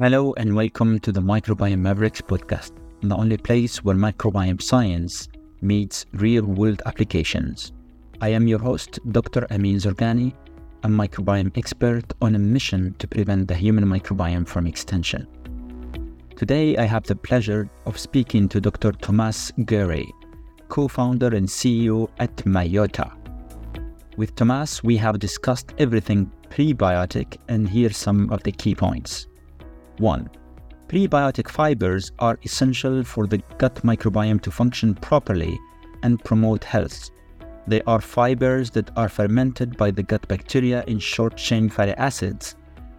Hello and welcome to the Microbiome Maverick Podcast, the only place where microbiome science meets real-world applications. I am your host, Dr. Amine Zorgani, a microbiome expert on a mission to prevent the human microbiome from extinction. Today, I have the pleasure of speaking to Dr. Thomas Gurry, co-founder and CEO at Myota. With Thomas, we have discussed everything prebiotic, and here are some of the key points. 1. Prebiotic fibers are essential for the gut microbiome to function properly and promote health. They are fibers that are fermented by the gut bacteria in short-chain fatty acids,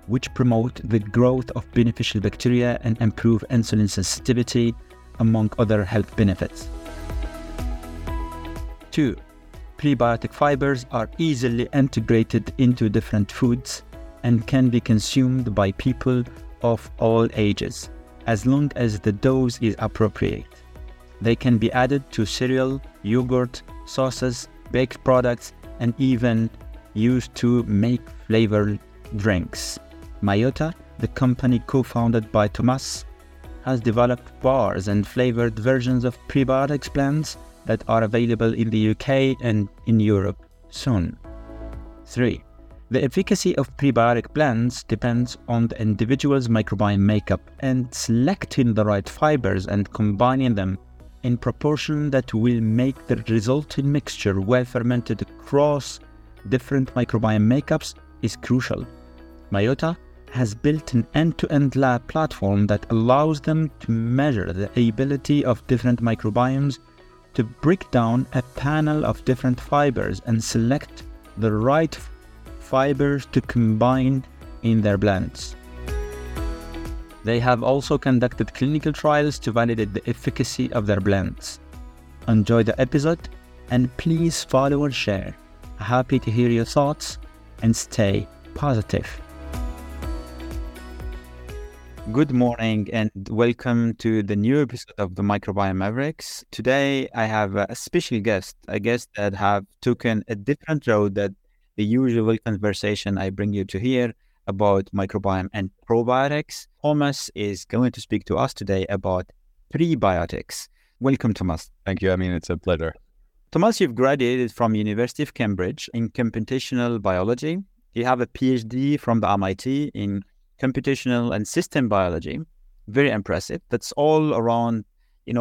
which promote the growth of beneficial bacteria and improve insulin sensitivity, among other health benefits. 2. Prebiotic fibers are easily integrated into different foods and can be consumed by people of all ages, as long as the dose is appropriate. They can be added to cereal, yogurt, sauces, baked products, and even used to make flavored drinks. Myota, the company co-founded by Thomas, has developed bars and flavored versions of prebiotics blends that are available in the UK and in Europe soon. 3. The efficacy of prebiotic blends depends on the individual's microbiome makeup, and selecting the right fibers and combining them in proportion that will make the resulting mixture well fermented across different microbiome makeups is crucial. Myota has built an end-to-end lab platform that allows them to measure the ability of different microbiomes to break down a panel of different fibers and select the right fibers to combine in their blends. They have also conducted clinical trials to validate the efficacy of their blends. Enjoy the episode and please follow and share. Happy to hear your thoughts and stay positive. Good morning and welcome to the new episode of the Microbiome Mavericks. Today I have a special guest, a guest that have taken a different road than the usual conversation I bring you to hear about microbiome and probiotics. Thomas is going to speak to us today about prebiotics. Welcome, Thomas. Thank you. I mean, it's a pleasure. Thomas, you've graduated from University of Cambridge in computational biology. You have a PhD from the MIT in computational and system biology. Very impressive. That's all around,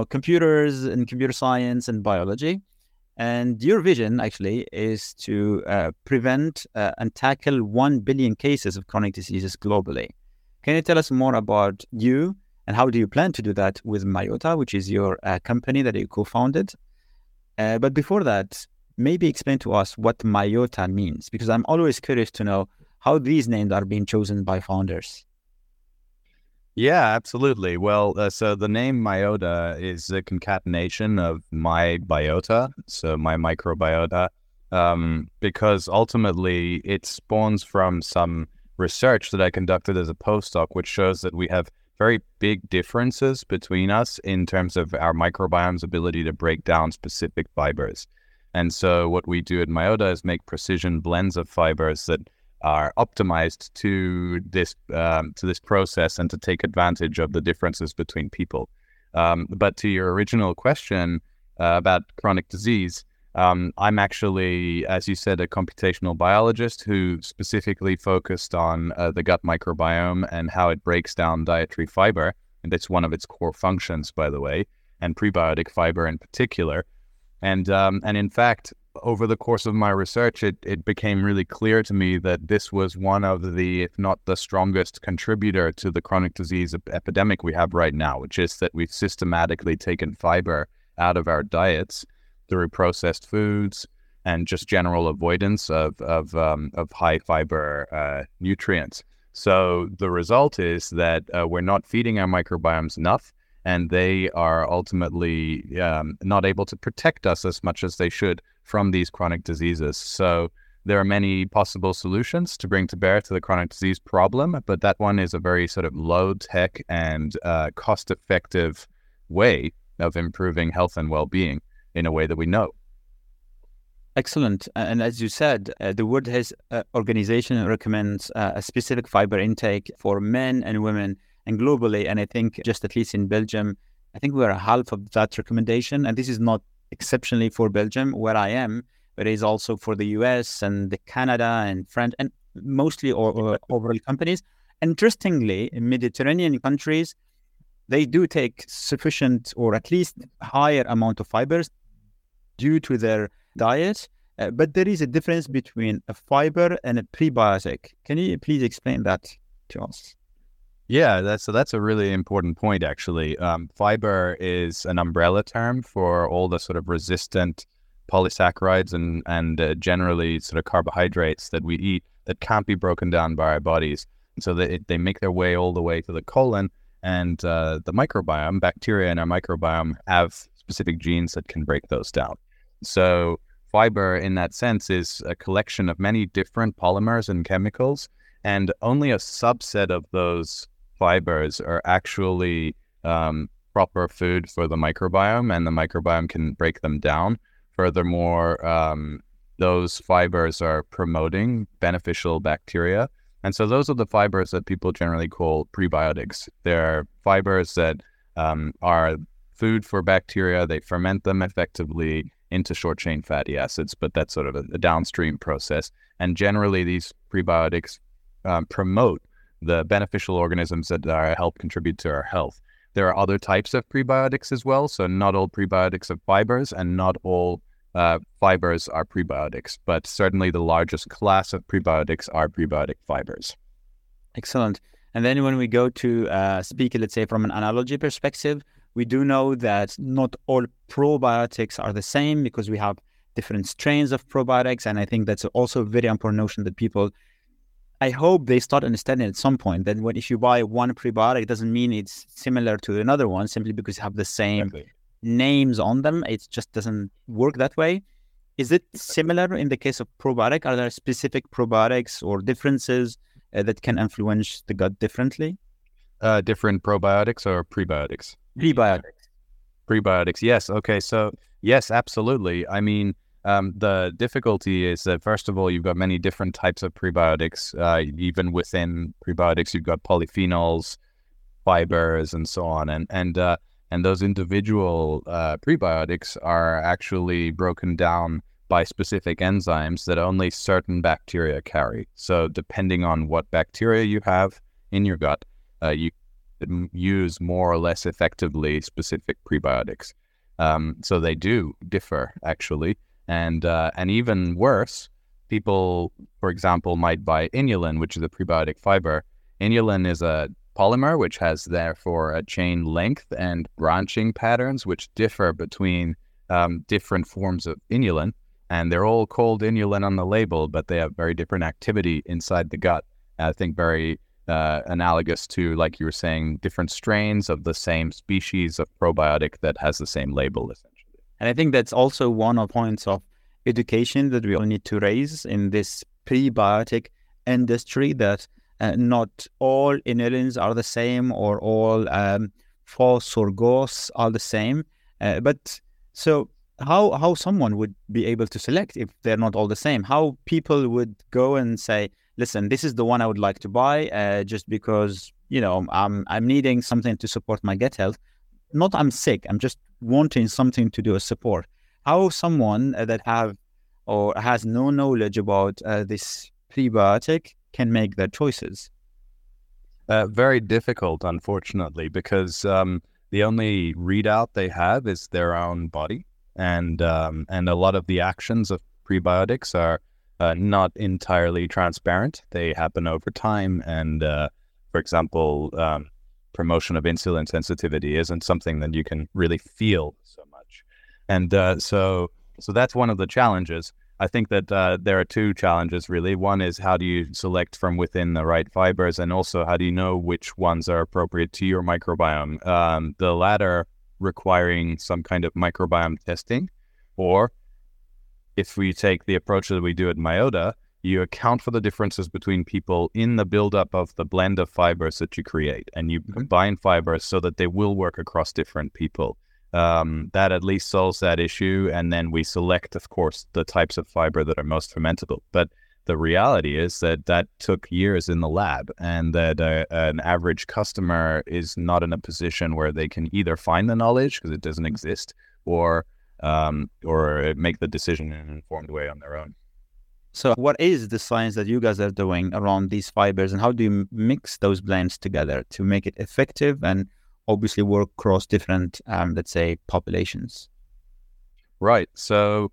computers and computer science and biology. And your vision actually is to prevent and tackle 1 billion cases of chronic diseases globally. Can you tell us more about you and how do you plan to do that with Myota, which is your company that you co-founded? But before that, maybe explain to us what Myota means, because I'm always curious to know how these names are being chosen by founders. Yeah, absolutely. Well, so the name Myota is a concatenation of my biota, so my microbiota, because ultimately it spawns from some research that I conducted as a postdoc, which shows that we have very big differences between us in terms of our microbiome's ability to break down specific fibers. And so what we do at Myota is make precision blends of fibers that are optimized to this process and to take advantage of the differences between people. But to your original question about chronic disease, I'm actually, as you said, a computational biologist who specifically focused on the gut microbiome and how it breaks down dietary fiber. And that's one of its core functions, by the way, and prebiotic fiber in particular. And in fact, over the course of my research, it became really clear to me that this was one of the, if not the strongest contributor to the chronic disease epidemic we have right now, which is that we've systematically taken fiber out of our diets through processed foods and just general avoidance of high fiber nutrients. So the result is that we're not feeding our microbiomes enough, and they are ultimately not able to protect us as much as they should from these chronic diseases. So there are many possible solutions to bring to bear to the chronic disease problem, but that one is a very sort of low-tech and cost-effective way of improving health and well-being in a way that we know. Excellent. And as you said, the World Health Organization recommends a specific fiber intake for men and women and globally. And I think just at least in Belgium, I think we are half of that recommendation. And this is not exceptionally for Belgium, where I am, but it is also for the US and the Canada and France and mostly overall companies. Interestingly, in Mediterranean countries, they do take sufficient or at least higher amount of fibers due to their diet. But there is a difference between a fiber and a prebiotic. Can you please explain that to us? Yeah, that's a really important point, actually. Fiber is an umbrella term for all the sort of resistant polysaccharides and generally sort of carbohydrates that we eat that can't be broken down by our bodies. And so they make their way all the way to the colon, and the microbiome, bacteria in our microbiome, have specific genes that can break those down. So fiber, in that sense, is a collection of many different polymers and chemicals, and only a subset of those fibers are actually proper food for the microbiome, and the microbiome can break them down. Furthermore, those fibers are promoting beneficial bacteria. And so those are the fibers that people generally call prebiotics. They're fibers that are food for bacteria. They ferment them effectively into short-chain fatty acids, but that's sort of a downstream process. And generally, these prebiotics promote the beneficial organisms that help contribute to our health. There are other types of prebiotics as well. So not all prebiotics are fibers, and not all fibers are prebiotics, but certainly the largest class of prebiotics are prebiotic fibers. Excellent. And then when we go to speak, let's say, from an analogy perspective, we do know that not all probiotics are the same because we have different strains of probiotics. And I think that's also a very important notion that people, I hope they start understanding at some point that if you buy one prebiotic, it doesn't mean it's similar to another one simply because you have the same names on them. It just doesn't work that way. Is it similar in the case of probiotic? Are there specific probiotics or differences that can influence the gut differently? Different probiotics or prebiotics? Prebiotics, yes. Okay, so yes, absolutely. I mean, the difficulty is that, first of all, you've got many different types of prebiotics. Even within prebiotics, you've got polyphenols, fibers, and so on. And those individual prebiotics are actually broken down by specific enzymes that only certain bacteria carry. So depending on what bacteria you have in your gut, you can use more or less effectively specific prebiotics. So they do differ, actually. And even worse, people, for example, might buy inulin, which is a prebiotic fiber. Inulin is a polymer, which has therefore a chain length and branching patterns, which differ between different forms of inulin. And they're all called inulin on the label, but they have very different activity inside the gut. I think very analogous to, like you were saying, different strains of the same species of probiotic that has the same label, essentially. And I think that's also one of the points of education that we all need to raise in this prebiotic industry, that not all inulins are the same, or all FOS or GOS are the same. But so how someone would be able to select if they're not all the same? How people would go and say, listen, this is the one I would like to buy just because, you know, I'm needing something to support my gut health. Not I'm sick, I'm just wanting something to do a support. How someone that have or has no knowledge about this prebiotic can make their choices? Very difficult, unfortunately, because the only readout they have is their own body, and a lot of the actions of prebiotics are not entirely transparent. They happen over time, and for example, promotion of insulin sensitivity isn't something that you can really feel so much, and so that's one of the challenges. I think that there are two challenges, really. One is, how do you select from within the right fibers? And also, how do you know which ones are appropriate to your microbiome? The latter requiring some kind of microbiome testing. Or if we take the approach that we do at Myota, you account for the differences between people in the buildup of the blend of fibers that you create. And you combine fibers so that they will work across different people. That at least solves that issue, and then we select, of course, the types of fiber that are most fermentable. But the reality is that that took years in the lab, and that an average customer is not in a position where they can either find the knowledge because it doesn't exist, or make the decision in an informed way on their own. So what is the science that you guys are doing around these fibers, and how do you mix those blends together to make it effective and obviously work across different, let's say, populations? Right. So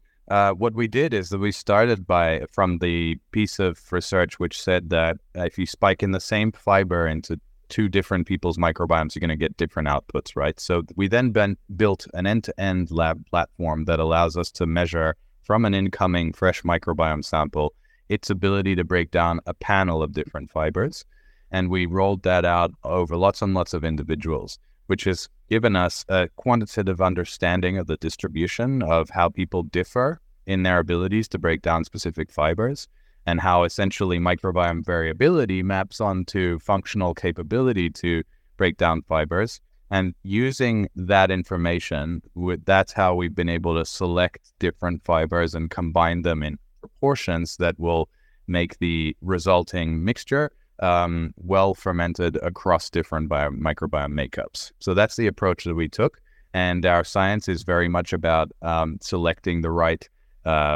what we did is that we started from the piece of research which said that if you spike in the same fiber into two different people's microbiomes, you're going to get different outputs, right? So we then built an end-to-end lab platform that allows us to measure from an incoming fresh microbiome sample, its ability to break down a panel of different fibers. And we rolled that out over lots and lots of individuals, which has given us a quantitative understanding of the distribution of how people differ in their abilities to break down specific fibers, and how essentially microbiome variability maps onto functional capability to break down fibers. And using that information, that's how we've been able to select different fibers and combine them in proportions that will make the resulting mixture well fermented across different microbiome makeups. So that's the approach that we took. And our science is very much about selecting the right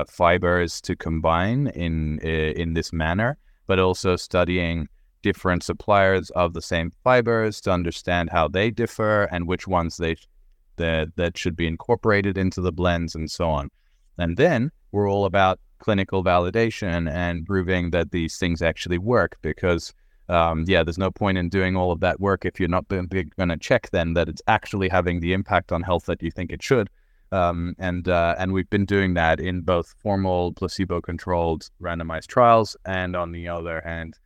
fibers to combine in this manner, but also studying different suppliers of the same fibers to understand how they differ and which ones that should be incorporated into the blends and so on. And then we're all about clinical validation and proving that these things actually work, because there's no point in doing all of that work if you're not going to check then that it's actually having the impact on health that you think it should. And we've been doing that in both formal placebo-controlled randomized trials and, on the other hand,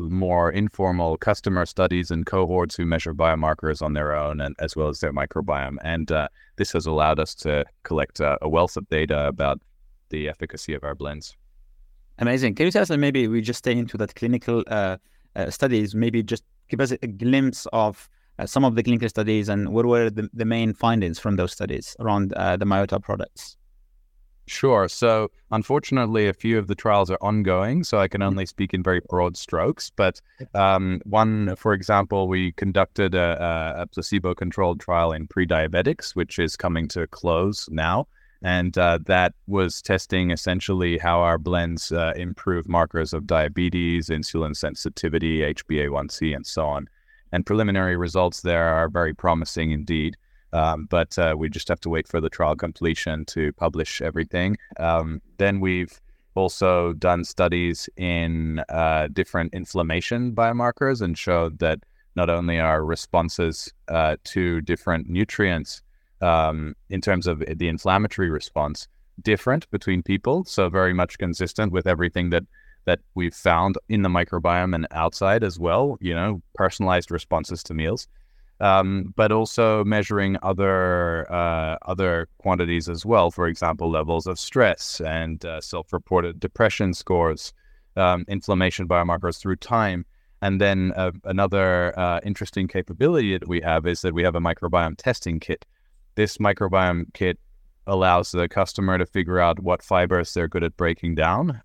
more informal customer studies and cohorts who measure biomarkers on their own, and as well as their microbiome. And this has allowed us to collect a wealth of data about the efficacy of our blends. Amazing. Can you tell us, and maybe we just stay into that clinical studies, maybe just give us a glimpse of some of the clinical studies and what were the main findings from those studies around the Myota products? Sure. So unfortunately, a few of the trials are ongoing, so I can only speak in very broad strokes. But one, for example, we conducted a placebo-controlled trial in pre-diabetics, which is coming to a close now. And that was testing essentially how our blends improve markers of diabetes, insulin sensitivity, HbA1c, and so on. And preliminary results there are very promising indeed. But we just have to wait for the trial completion to publish everything. Then we've also done studies in different inflammation biomarkers and showed that not only are responses to different nutrients in terms of the inflammatory response different between people, so very much consistent with everything that we've found in the microbiome and outside as well, personalized responses to meals. But also measuring other quantities as well, for example, levels of stress and self-reported depression scores, inflammation biomarkers through time. And then another interesting capability that we have is that we have a microbiome testing kit. This microbiome kit allows the customer to figure out what fibers they're good at breaking down.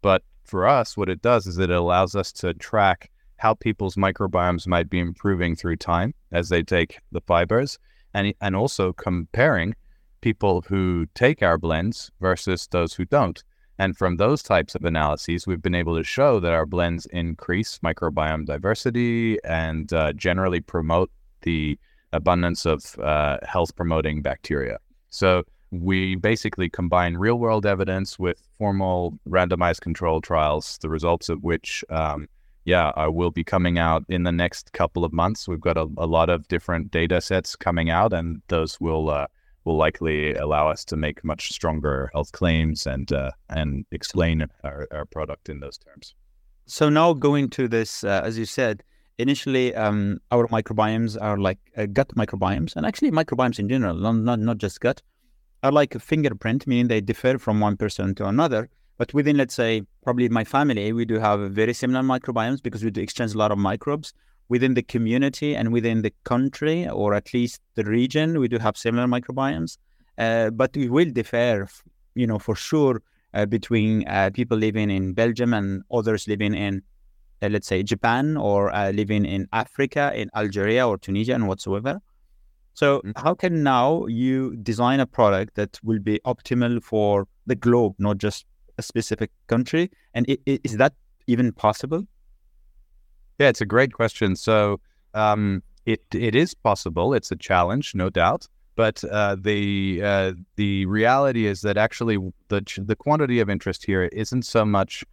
But for us, what it does is that it allows us to track how people's microbiomes might be improving through time as they take the fibers, and also comparing people who take our blends versus those who don't. And from those types of analyses, we've been able to show that our blends increase microbiome diversity and generally promote the abundance of health-promoting bacteria. So we basically combine real-world evidence with formal randomized control trials, the results of which will be coming out in the next couple of months. We've got a lot of different data sets coming out, and those will likely allow us to make much stronger health claims and explain our product in those terms. So now going to this, as you said, initially our microbiomes are like gut microbiomes, and actually microbiomes in general, not just gut, are like a fingerprint, meaning they differ from one person to another. But within, let's say, probably my family, we do have very similar microbiomes because we do exchange a lot of microbes. Within the community and within the country, or at least the region, we do have similar microbiomes. But we will differ, for sure, between people living in Belgium and others living in, let's say, Japan, or living in Africa, in Algeria or Tunisia and whatsoever. So how can now you design a product that will be optimal for the globe, not just a specific country? And is that even possible? Yeah, it's a great question. So it is possible. It's a challenge, no doubt. But the reality is that actually the quantity of interest here isn't so much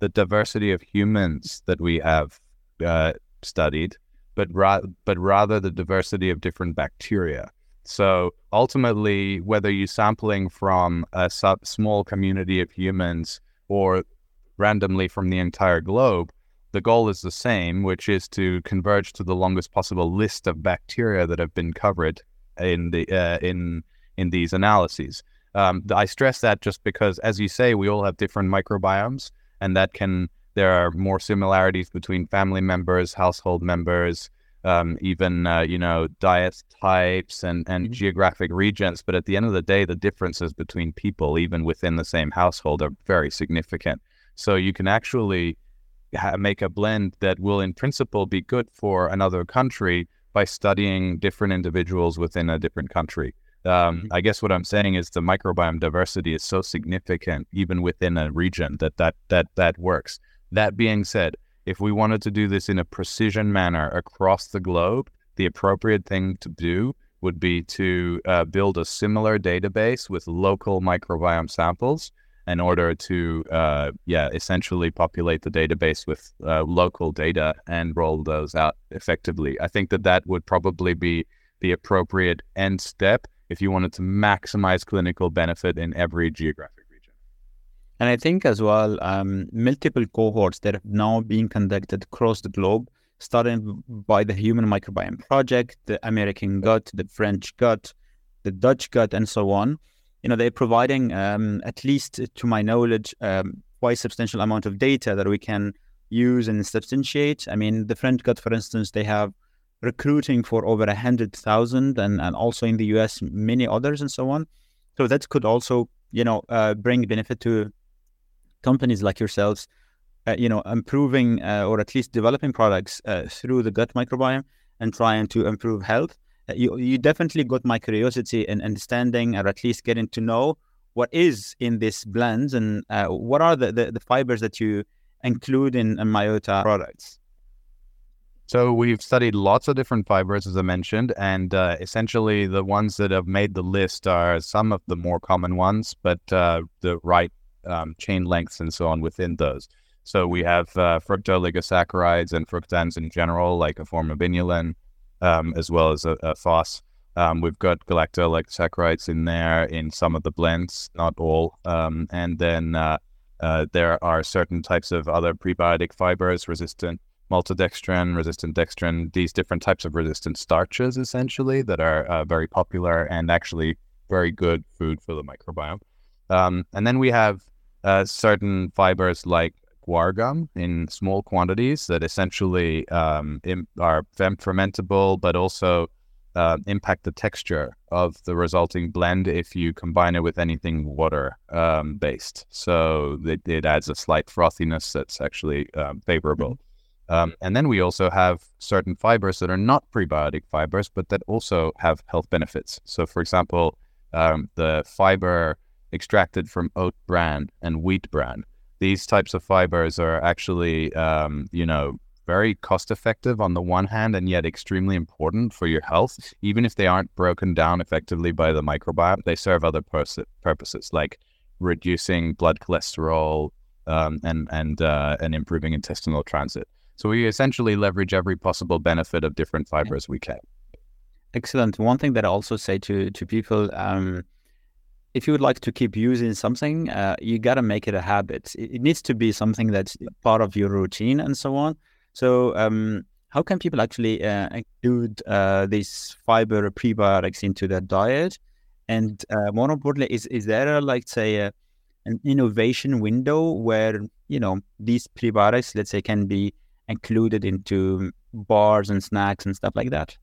the diversity of humans that we have studied, but rather the diversity of different bacteria. So ultimately, whether you're sampling from a small community of humans or randomly from the entire globe, the goal is the same, which is to converge to the longest possible list of bacteria that have been covered in these analyses. I stress that just because, as you say, we all have different microbiomes, and there are more similarities between family members, household members, even, diet types and geographic regions. But at the end of the day, the differences between people, even within the same household, are very significant. So you can actually make a blend that will, in principle, be good for another country by studying different individuals within a different country. I guess what I'm saying is the microbiome diversity is so significant, even within a region, that works. That being said, if we wanted to do this in a precision manner across the globe, the appropriate thing to do would be to build a similar database with local microbiome samples in order to, essentially populate the database with local data and roll those out effectively. I think that would probably be the appropriate end step if you wanted to maximize clinical benefit in every geographic region. And I think as well, multiple cohorts that are now being conducted across the globe, starting by the Human Microbiome Project, the American Gut, the French Gut, the Dutch Gut, and so on. They're providing, at least to my knowledge, quite substantial amount of data that we can use and substantiate. I mean, the French Gut, for instance, they have recruiting for over 100,000 and also in the US, many others and so on. So that could also, bring benefit to companies like yourselves, improving or at least developing products through the gut microbiome and trying to improve health. You definitely got my curiosity and understanding, or at least getting to know what is in this blend and what are the fibers that you include in Myota products. So we've studied lots of different fibers, as I mentioned, and essentially the ones that have made the list are some of the more common ones, but the right chain lengths and so on within those. So we have fructooligosaccharides and fructans in general, like a form of inulin, as well as a FOS. We've got galactooligosaccharides in there in some of the blends, not all, and then there are certain types of other prebiotic fibers, resistant maltodextrin, resistant dextrin, these different types of resistant starches, essentially, that are very popular and actually very good food for the microbiome. And then we have certain fibers like guar gum in small quantities that essentially are fermentable, but also impact the texture of the resulting blend if you combine it with anything water-based. So it adds a slight frothiness that's actually favorable. Mm-hmm. And then we also have certain fibers that are not prebiotic fibers, but that also have health benefits. So, for example, the fiber extracted from oat bran and wheat bran. These types of fibers are actually, very cost effective on the one hand, and yet extremely important for your health. Even if they aren't broken down effectively by the microbiome, they serve other purposes, like reducing blood cholesterol and improving intestinal transit. So we essentially leverage every possible benefit of different fibers we can. Excellent. One thing that I also say to people, if you would like to keep using something, you got to make it a habit. It needs to be something that's part of your routine and so on. So how can people actually include these fiber prebiotics into their diet? And more importantly, is there an innovation window where, these prebiotics, let's say, can be included into bars and snacks and stuff like that?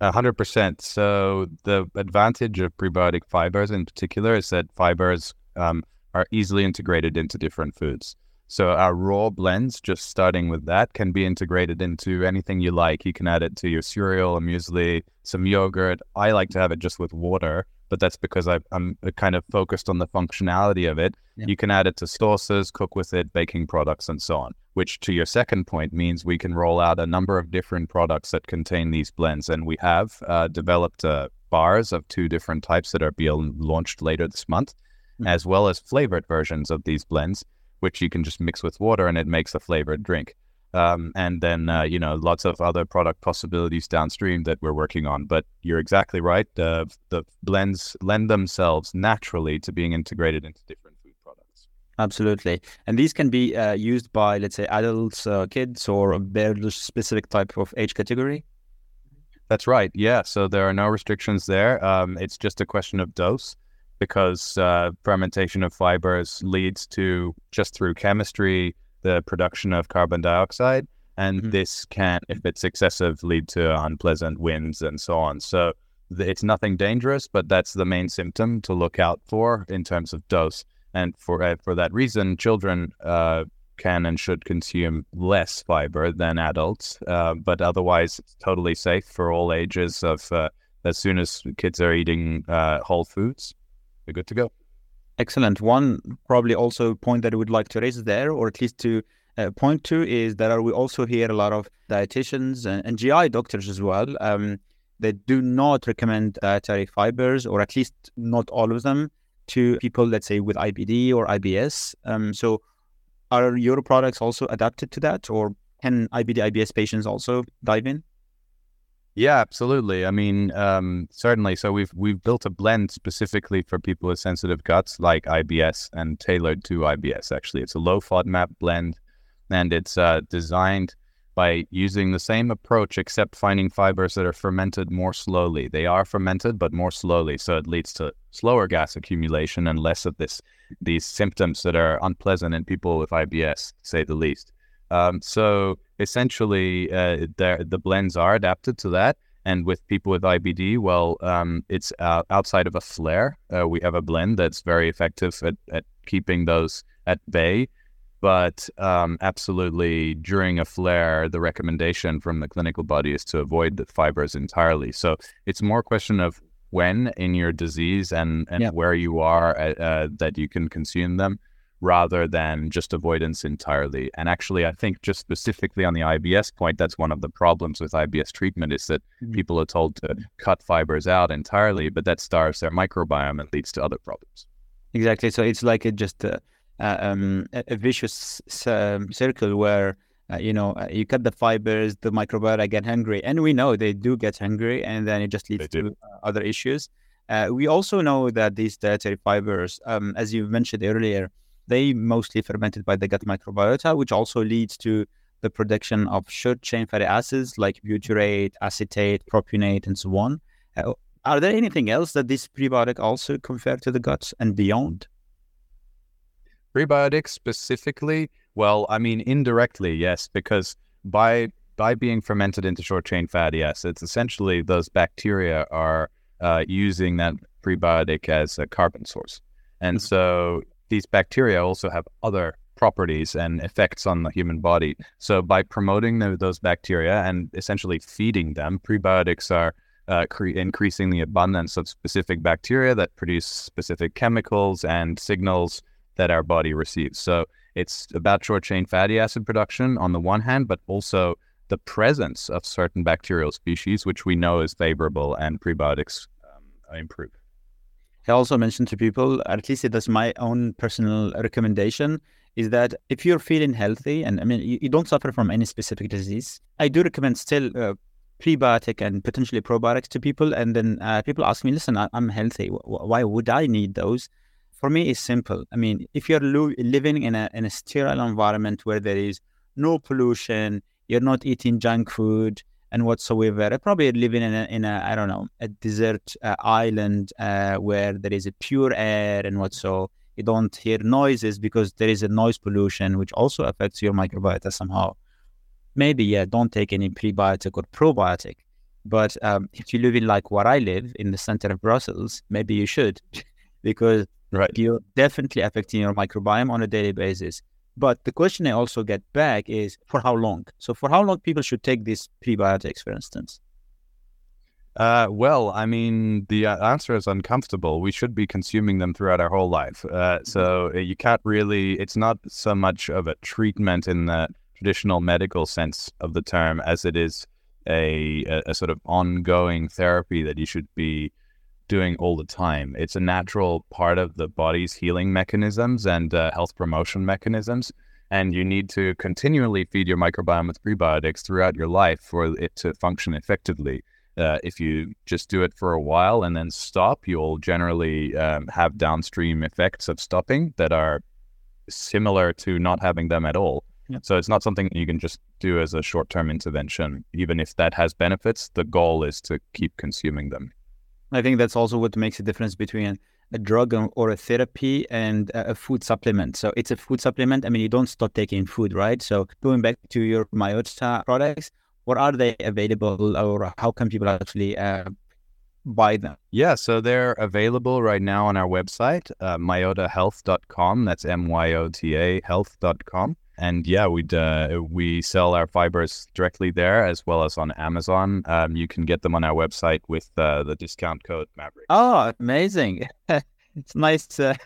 100%. So the advantage of prebiotic fibers in particular is that fibers are easily integrated into different foods. So our raw blends, just starting with that, can be integrated into anything you like. You can add it to your cereal, a muesli, some yogurt. I like to have it just with water, but that's because I'm kind of focused on the functionality of it. Yeah. You can add it to sauces, cook with it, baking products, and so on, which to your second point means we can roll out a number of different products that contain these blends. And we have developed bars of two different types that are being launched later this month, as well as flavored versions of these blends, which you can just mix with water and it makes a flavored drink. And then, lots of other product possibilities downstream that we're working on. But you're exactly right. The blends lend themselves naturally to being integrated into different food products. Absolutely. And these can be used by, let's say, adults, kids, or a specific type of age category? That's right. Yeah. So there are no restrictions there. It's just a question of dose, because fermentation of fibers leads to, just through chemistry, the production of carbon dioxide. And this can, if it's excessive, lead to unpleasant winds and so on. So it's nothing dangerous, but that's the main symptom to look out for in terms of dose. And for that reason, children can and should consume less fiber than adults. But otherwise, it's totally safe for all ages of as soon as kids are eating whole foods. We're good to go. Excellent. One probably also point that I would like to raise there, or at least to point to, is that we also hear a lot of dietitians and GI doctors as well that do not recommend dietary fibers, or at least not all of them, to people, let's say, with IBD or IBS. So are your products also adapted to that, or can IBD, IBS patients also dive in? Yeah, absolutely. I mean, certainly. So we've built a blend specifically for people with sensitive guts like IBS and tailored to IBS, actually. It's a low FODMAP blend, and it's designed by using the same approach except finding fibers that are fermented more slowly. They are fermented, but more slowly. So it leads to slower gas accumulation and less of these symptoms that are unpleasant in people with IBS, to say the least. So essentially, the blends are adapted to that. And with people with IBD, well, it's outside of a flare. We have a blend that's very effective at keeping those at bay. But absolutely, during a flare, the recommendation from the clinical body is to avoid the fibers entirely. So it's more a question of when in your disease and where you are that you can consume them, rather than just avoidance entirely. And actually, I think just specifically on the IBS point, that's one of the problems with IBS treatment, is that people are told to cut fibers out entirely, but that starves their microbiome and leads to other problems. Exactly. So it's like a vicious circle where, you cut the fibers, the microbiota get hungry. And we know they do get hungry, and then it just leads to other issues. We also know that these dietary fibers, as you mentioned earlier, they mostly fermented by the gut microbiota, which also leads to the production of short-chain fatty acids like butyrate, acetate, propionate, and so on. Are there anything else that this prebiotic also conferred to the guts and beyond? Prebiotics specifically? Well, I mean, indirectly, yes, because by being fermented into short-chain fatty acids, essentially those bacteria are using that prebiotic as a carbon source. And so these bacteria also have other properties and effects on the human body. So by promoting those bacteria and essentially feeding them, prebiotics are increasing the abundance of specific bacteria that produce specific chemicals and signals that our body receives. So it's about short-chain fatty acid production on the one hand, but also the presence of certain bacterial species, which we know is favorable, and prebiotics improve. I also mentioned to people, at least that's my own personal recommendation, is that if you're feeling healthy, and I mean, you don't suffer from any specific disease, I do recommend still prebiotic and potentially probiotics to people. And then people ask me, listen, I'm healthy. Why would I need those? For me, it's simple. I mean, if you're living in a sterile environment where there is no pollution, you're not eating junk food, and whatsoever, probably living in a desert island where there is a pure air and so you don't hear noises, because there is a noise pollution, which also affects your microbiota somehow. Maybe, don't take any prebiotic or probiotic. But if you live in like where I live, in the center of Brussels, maybe you should, because Right. You're definitely affecting your microbiome on a daily basis. But the question I also get back is, for how long? So for how long people should take these prebiotics, for instance? Well, I mean, the answer is uncomfortable. We should be consuming them throughout our whole life. So you can't really, it's not so much of a treatment in the traditional medical sense of the term as it is a sort of ongoing therapy that you should be doing all the time. It's a natural part of the body's healing mechanisms and health promotion mechanisms. And you need to continually feed your microbiome with prebiotics throughout your life for it to function effectively. If you just do it for a while and then stop, you'll generally have downstream effects of stopping that are similar to not having them at all. Yeah. So it's not something that you can just do as a short-term intervention. Even if that has benefits, the goal is to keep consuming them. I think that's also what makes a difference between a drug or a therapy and a food supplement. So it's a food supplement. I mean, you don't stop taking food, right? So going back to your Myota products, what are they available, or how can people actually buy them? Yeah, so they're available right now on our website, myotahealth.com. That's M-Y-O-T-A health.com. And yeah, we sell our fibers directly there as well as on Amazon. You can get them on our website with the discount code Maverick. Oh, amazing. It's nice. Touch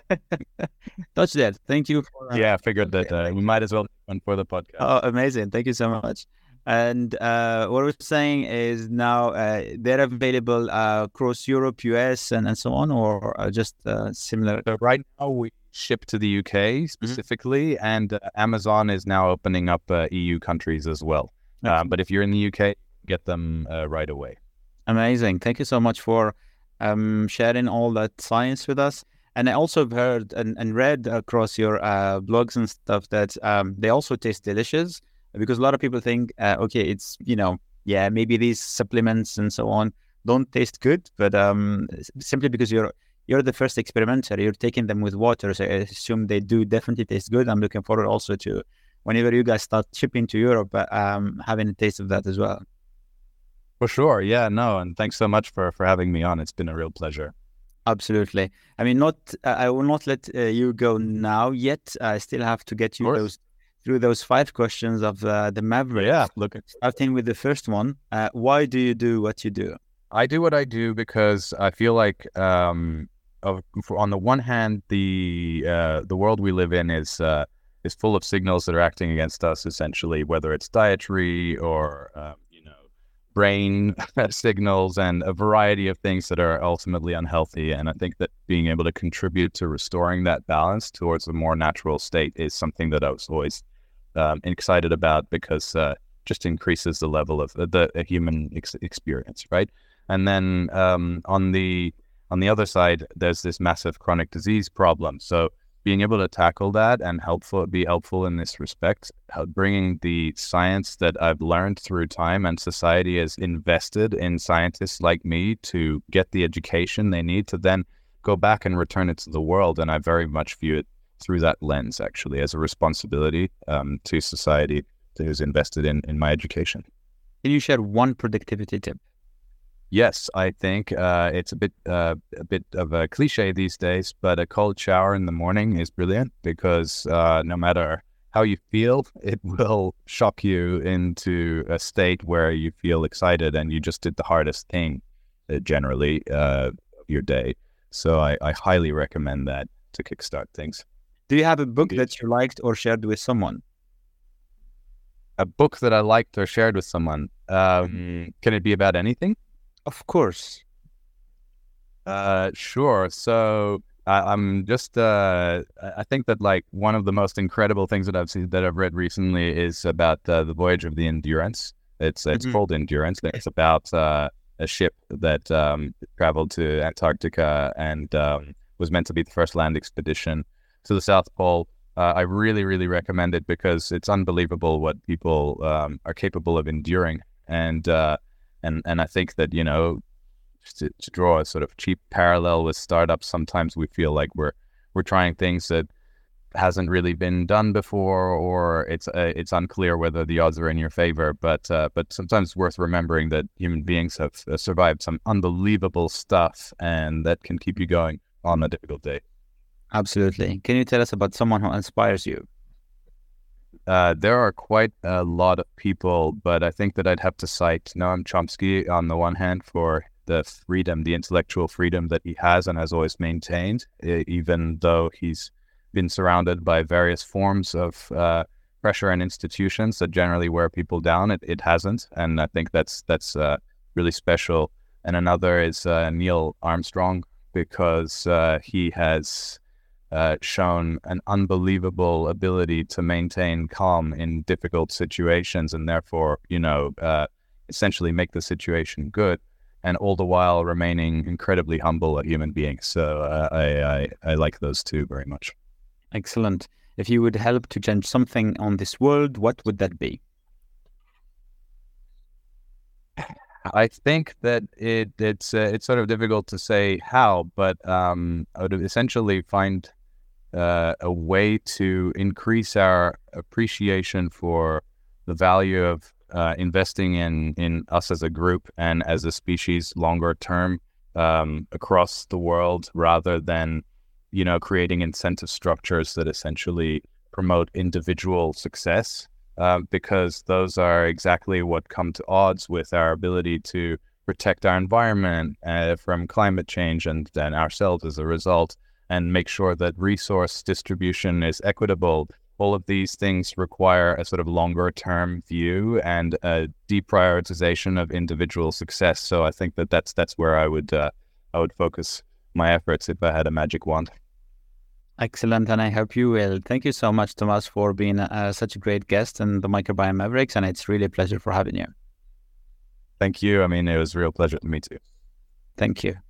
that. Thank you. Yeah, I figured that we might as well do one for the podcast. Oh, amazing. Thank you so much. And what we're saying is now they're available across Europe, US, and so on, or just similar? So right now we ship to the UK specifically, mm-hmm. and Amazon is now opening up EU countries as well. Okay. But if you're in the UK, get them right away. Amazing. Thank you so much for sharing all that science with us. And I also have heard and read across your blogs and stuff that they also taste delicious. Because a lot of people think, okay, it's, you know, yeah, maybe these supplements and so on don't taste good, but simply because you're the first experimenter, you're taking them with water, so I assume they do definitely taste good. I'm looking forward also to whenever you guys start shipping to Europe, having a taste of that as well. For sure, yeah, no, and thanks so much for having me on. It's been a real pleasure. Absolutely. I mean, I will not let you go now yet. I still have to get you through those 5 questions of the Maverick. Yeah, look. Starting with the first one, why do you do what you do? I do what I do because I feel like, on the one hand, the world we live in is full of signals that are acting against us, essentially, whether it's dietary or brain signals and a variety of things that are ultimately unhealthy. And I think that being able to contribute to restoring that balance towards a more natural state is something that I was always excited about, because just increases the level of the human experience, right? And then on the other side, there's this massive chronic disease problem. So being able to tackle that and be helpful in this respect, bringing the science that I've learned through time, and society has invested in scientists like me to get the education they need to then go back and return it to the world. And I very much view it through that lens, actually, as a responsibility to society who's invested in my education. Can you share one productivity tip? Yes, I think it's a bit of a cliche these days, but a cold shower in the morning is brilliant, because no matter how you feel, it will shock you into a state where you feel excited and you just did the hardest thing generally of your day. So I highly recommend that to kickstart things. Do you have a book that you liked or shared with someone? A book that I liked or shared with someone? Can it be about anything? Of course. Sure. So I'm just, I think that like one of the most incredible things that I've seen, that I've read recently, is about the voyage of the Endurance. It's called Endurance. It's about a ship that traveled to Antarctica and was meant to be the first land expedition to the South Pole. I really, really recommend it, because it's unbelievable what people are capable of enduring. And I think that, to draw a sort of cheap parallel with startups, sometimes we feel like we're trying things that hasn't really been done before, or it's unclear whether the odds are in your favor. But sometimes it's worth remembering that human beings have survived some unbelievable stuff, and that can keep you going on a difficult day. Absolutely. Can you tell us about someone who inspires you? There are quite a lot of people, but I think that I'd have to cite Noam Chomsky on the one hand for the freedom, the intellectual freedom that he has and has always maintained, even though he's been surrounded by various forms of pressure and institutions that generally wear people down. It hasn't, and I think that's really special. And another is Neil Armstrong, because he has shown an unbelievable ability to maintain calm in difficult situations, and therefore, essentially make the situation good, and all the while remaining incredibly humble a human being. So I like those two very much. Excellent. If you would help to change something on this world, what would that be? I think that it's sort of difficult to say how, but I would essentially find a way to increase our appreciation for the value of investing in us as a group and as a species longer term across the world, rather than creating incentive structures that essentially promote individual success, because those are exactly what come to odds with our ability to protect our environment from climate change and ourselves as a result, and make sure that resource distribution is equitable. All of these things require a sort of longer term view and a deprioritization of individual success. So I think that that's where I would focus my efforts if I had a magic wand. Excellent, and I hope you will. Thank you so much, Thomas, for being such a great guest in the Microbiome Mavericks, and it's really a pleasure for having you. Thank you. I mean, it was a real pleasure to meet you. Thank you.